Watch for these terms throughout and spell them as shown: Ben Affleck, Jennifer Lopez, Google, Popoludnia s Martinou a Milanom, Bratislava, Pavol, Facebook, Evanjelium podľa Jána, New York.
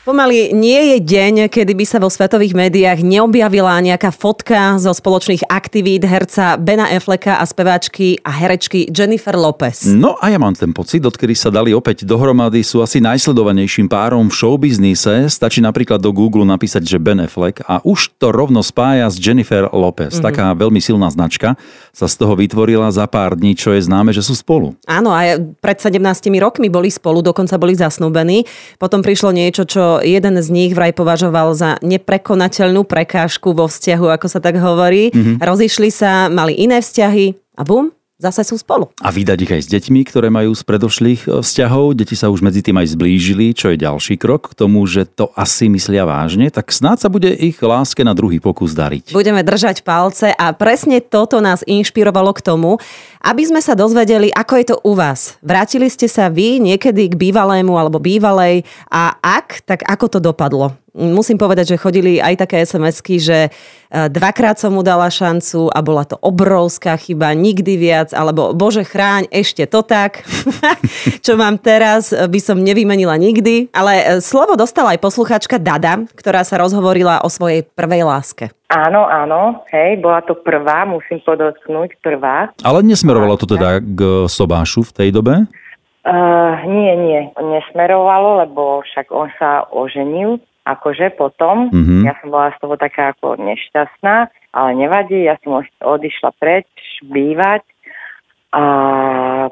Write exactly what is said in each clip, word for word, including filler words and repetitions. Pomaly nie je deň, kedy by sa vo svetových médiách neobjavila nejaká fotka zo spoločných aktivít herca Bena Afflecka a speváčky a herečky Jennifer Lopez. No a ja mám ten pocit, odkedy sa dali opäť dohromady, sú asi najsledovanejším párom v showbiznise. Stačí napríklad do Google napísať, že Ben Affleck a už to rovno spája s Jennifer Lopez. Mm-hmm. Taká veľmi silná značka sa z toho vytvorila za pár dní, čo je známe, že sú spolu. Áno, a pred sedemnástimi rokmi boli spolu, dokonca boli zasnúbení. Potom prišlo niečo, čo jeden z nich vraj považoval za neprekonateľnú prekážku vo vzťahu, ako sa tak hovorí. Mm-hmm. Rozišli sa, mali iné vzťahy a bum, zase sú spolu. A vydať ich aj s deťmi, ktoré majú z predošlých vzťahov. Deti sa už medzi tým aj zblížili, čo je ďalší krok k tomu, že to asi myslia vážne, tak snáď sa bude ich láske na druhý pokus dariť. Budeme držať palce a presne toto nás inšpirovalo k tomu, aby sme sa dozvedeli, ako je to u vás. Vrátili ste sa vy niekedy k bývalému alebo bývalej a ak, tak ako to dopadlo? Musím povedať, že chodili aj také SMSky, že dvakrát som mu dala šancu a bola to obrovská chyba, nikdy viac, alebo bože chráň, ešte to tak, čo mám teraz, by som nevymenila nikdy. Ale slovo dostala aj poslucháčka Dada, ktorá sa rozhovorila o svojej prvej láske. Áno, áno, hej, bola to prvá, musím podotknúť, prvá. Ale nesmerovalo to teda k sobášu v tej dobe? Uh, nie, nie, nesmerovalo, lebo však on sa oženil. Akože potom, mm-hmm. ja som bola z toho taká ako nešťastná, ale nevadí, ja som odišla preč bývať a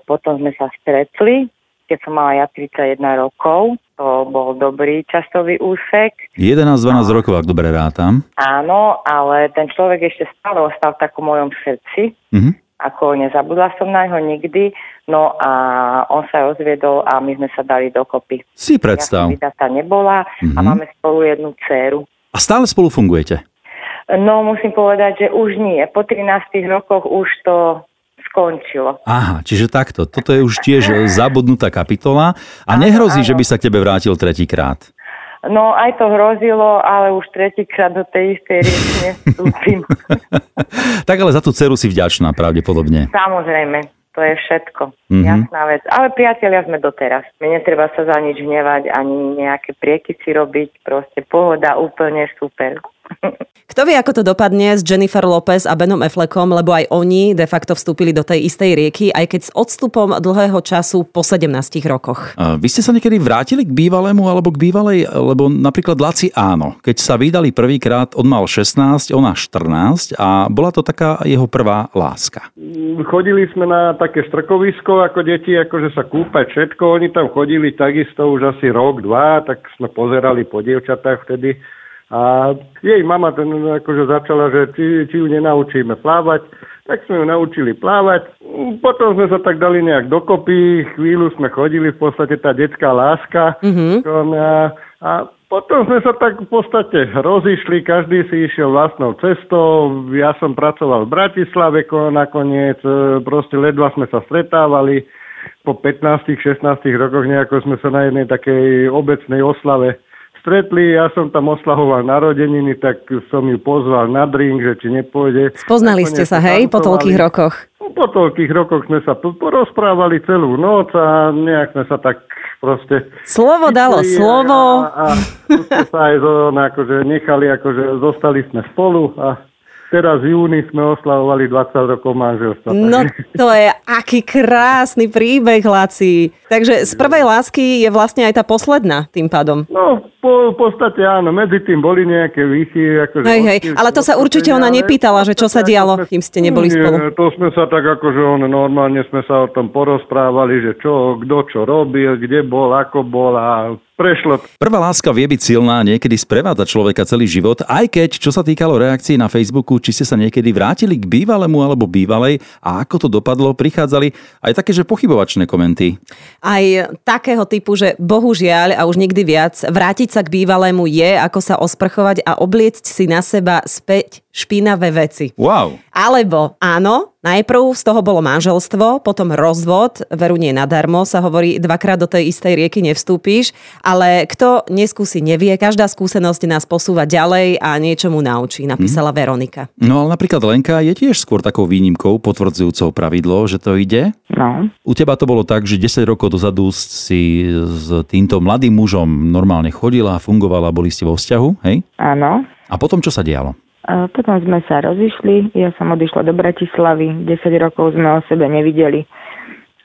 potom sme sa stretli, keď som mala ja tridsaťjeden rokov, to bol dobrý časový úsek. jedenásť dvanásť rokov, ak dobre rátam. Áno, ale ten človek ešte stále ostal v takom mojom srdci, mm-hmm. ako nezabudla som na ňo nikdy, no a on sa rozviedol a my sme sa dali dokopy. Si predstav. Ja som vydatá nebola mm-hmm. a máme spolu jednu dcéru. A stále spolu fungujete? No musím povedať, že už nie. Po trinástich rokoch už to skončilo. Aha, čiže takto. Toto je už tiež zabudnutá kapitola a áno, nehrozí, áno. že by sa k tebe vrátil tretíkrát? No, aj to hrozilo, ale už tretíkrát do tej istej rieky nevstúpim. Tak ale za tú dceru si vďačná, pravdepodobne. Samozrejme, to je všetko. Mm-hmm. Jasná vec. Ale priatelia sme doteraz. Mne netreba sa za nič hnevať, ani nejaké priekyci robiť. Proste pohoda, úplne super. Kto vie, ako to dopadne s Jennifer Lopez a Benom Affleckom, lebo aj oni de facto vstúpili do tej istej rieky, aj keď s odstupom dlhého času po sedemnástich rokoch. A vy ste sa niekedy vrátili k bývalému alebo k bývalej, lebo napríklad Laci áno. Keď sa vydali prvýkrát, on mal šestnásť, ona štrnásť a bola to taká jeho prvá láska. Chodili sme na také strkovisko ako deti, akože sa kúpať všetko, oni tam chodili takisto už asi rok, dva, tak sme pozerali po dievčatách vtedy. A jej mama ten akože začala, že či, či ju nenaučíme plávať, tak sme ju naučili plávať. Potom sme sa tak dali nejak dokopy, chvíľu sme chodili, v podstate tá detská láska. Mm-hmm. A, a potom sme sa tak v podstate rozišli, každý si išiel vlastnou cestou. Ja som pracoval v Bratislave nakoniec, proste ledva sme sa stretávali. Po pätnástich šestnástich rokoch nejako sme sa na jednej takej obecnej oslave stretli, ja som tam oslahoval narodeniny, tak som ju pozval na drink, že či nepôjde. Spoznali ste sa, hej, po toľkých rokoch? Po toľkých rokoch sme sa porozprávali celú noc a nejak sme sa tak proste... Slovo dalo slovo. A, a, a sa aj akože nechali, akože zostali sme spolu a... Teraz v júni sme oslavovali dvadsať rokov manželstva. No to je aký krásny príbeh, Laci. Takže z prvej lásky je vlastne aj tá posledná tým pádom. No po, v podstate áno, medzi tým boli nejaké výchy. Akože hej, hej, ale to sa určite ona nepýtala, že čo sa dialo, kým ste neboli spolu. To sme sa tak akože on, normálne sme sa o tom porozprávali, že čo, kto čo robil, kde bol, ako bol a... Prešlo. Prvá láska vie byť silná, niekedy sprevádza človeka celý život, aj keď, čo sa týkalo reakcií na Facebooku, či ste sa niekedy vrátili k bývalému alebo bývalej a ako to dopadlo, prichádzali aj také, že pochybovačné komenty. Aj takého typu, že bohužiaľ a už nikdy viac, vrátiť sa k bývalému je, ako sa osprchovať a obliecť si na seba späť špinavé veci. Wow. Alebo áno, Najprv z toho bolo manželstvo, potom rozvod, veru nie nadarmo, sa hovorí, dvakrát do tej istej rieky nevstúpíš, ale kto neskúsi, nevie, každá skúsenosť nás posúva ďalej a niečomu naučí, napísala mm. Veronika. No ale napríklad Lenka je tiež skôr takou výnimkou, potvrdzujúcou pravidlo, že to ide. No. U teba to bolo tak, že desať rokov dozadu si s týmto mladým mužom normálne chodila, fungovala, boli ste vo vzťahu, hej? Áno. A potom čo sa dialo? Potom sme sa rozišli, ja som odišla do Bratislavy, desať rokov sme o sebe nevideli.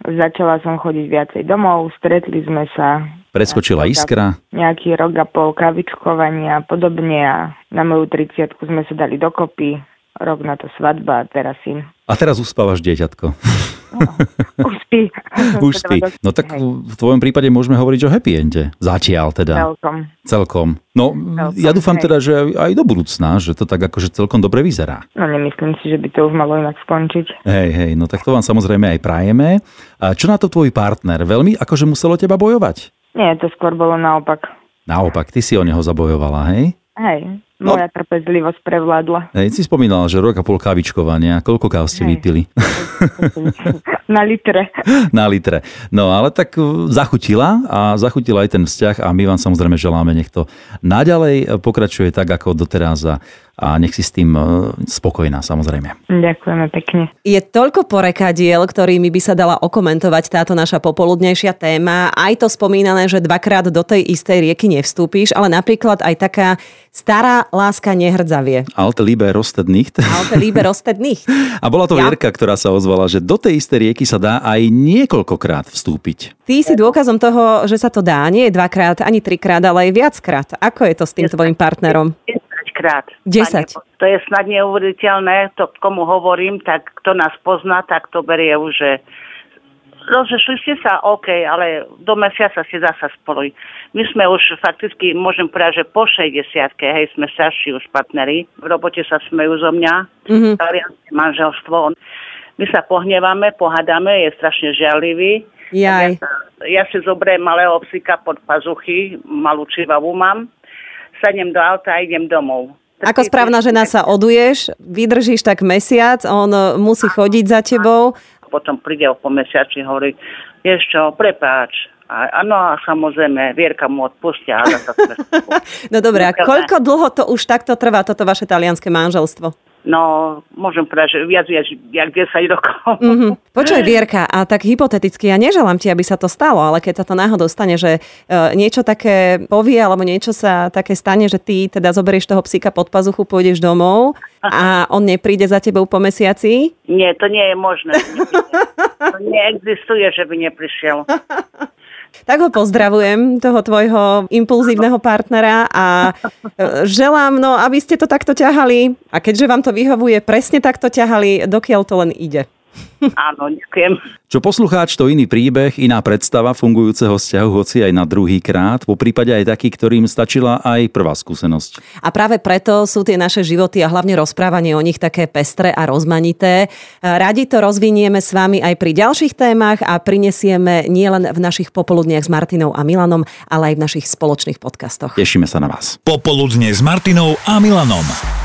Začala som chodiť viacej domov, stretli sme sa. Preskočila iskra? Nejaký rok a pol kavičkovania a podobne a na moju tridsiatku sme sa dali dokopy. Rok na to svadba a teraz syn. A teraz uspávaš dieťatko. No, už spí. Už spí. No tak v tvojom prípade môžeme hovoriť o happy ende. Zatiaľ teda. Celkom. Celkom. No celkom, ja dúfam hej. teda, že aj do budúcna, že to tak akože celkom dobre vyzerá. No nemyslím si, že by to už malo inak skončiť. Hej, hej, no tak to vám samozrejme aj prajeme. A čo na to tvoj partner? Veľmi akože muselo teba bojovať? Nie, to skôr bolo naopak. Naopak, ty si o neho zabojovala, hej? Hej, moja no. trpezlivosť prevládla. Hej, si spomínala, že rok a pol kavičkovania. Koľko káv ste Hej. vypili? Na litre. Na litre. No, ale tak zachutila a zachutila aj ten vzťah a my vám samozrejme želáme, nech to naďalej pokračuje tak, ako doteraz a, a nech si s tým spokojná, samozrejme. Ďakujeme pekne. Je toľko porekadiel, ktorými by sa dala okomentovať táto naša popoludnejšia téma. Aj to spomínané, že dvakrát do tej istej rieky nevstúpíš, ale napríklad aj taká stará láska nehrdzavie. Alte liebe rostet nicht. Alte liebe rostet nicht. A bola to ja. Vierka, ktorá sa ozvala, že do tej istej rieky sa dá aj niekoľkokrát vstúpiť. Ty si dôkazom toho, že sa to dá, nie je dvakrát, ani trikrát, ale aj viackrát. Ako je to s tým tvojim partnerom? desaťkrát. desať. Pane, to je snad neuveriteľné, to komu hovorím, tak kto nás pozná, tak to berie už, že rozešli ste sa, OK, ale do mesiaca ste zasa spolu. My sme už fakticky, môžem povedať, že po šesťdesiatke, hej, sme starší už partneri. V robote sa smejú zo mňa, mm-hmm. talianské manželstvo. My sa pohnievame, pohádame, je strašne žiarlivý. Ja, ja si zoberiem malého psíka pod pazuchy, malú čivavu mám, sadnem do auta a idem domov. Ako správna žena sa oduješ, vydržíš tak mesiac, on musí chodiť za tebou. Potom príde o po mesiači, hovorí, ešte, prepáč. Áno, a, a samozrejme, Vierka mu odpustia. Ale to no dobré, a koľko dlho to už takto trvá, toto vaše talianské manželstvo? No, môžem povedať, že viac, viac, jak desať rokov. Mm-hmm. Počuj, Vierka, a tak hypoteticky, ja neželám ti, aby sa to stalo, ale keď sa to náhodou stane, že e, niečo také povie, alebo niečo sa také stane, že ty teda zoberieš toho psíka pod pazuchu, pôjdeš domov a on nepríde za tebou po mesiaci? Nie, to nie je možné. To neexistuje, že by neprišiel. Tak ho pozdravujem, toho tvojho impulzívneho partnera a želám, no, aby ste to takto ťahali a keďže vám to vyhovuje, presne takto ťahali, dokiaľ to len ide. Áno, ďakujem. Čo poslucháč, to iný príbeh, iná predstava fungujúceho vzťahu, hoci aj na druhý krát, po prípade aj taký, ktorým stačila aj prvá skúsenosť. A práve preto sú tie naše životy a hlavne rozprávanie o nich také pestré a rozmanité. Radi to rozvinieme s vami aj pri ďalších témach a prinesieme nielen v našich popoludniach s Martinou a Milanom, ale aj v našich spoločných podcastoch. Tešíme sa na vás. Popoludnie s Martinou a Milanom.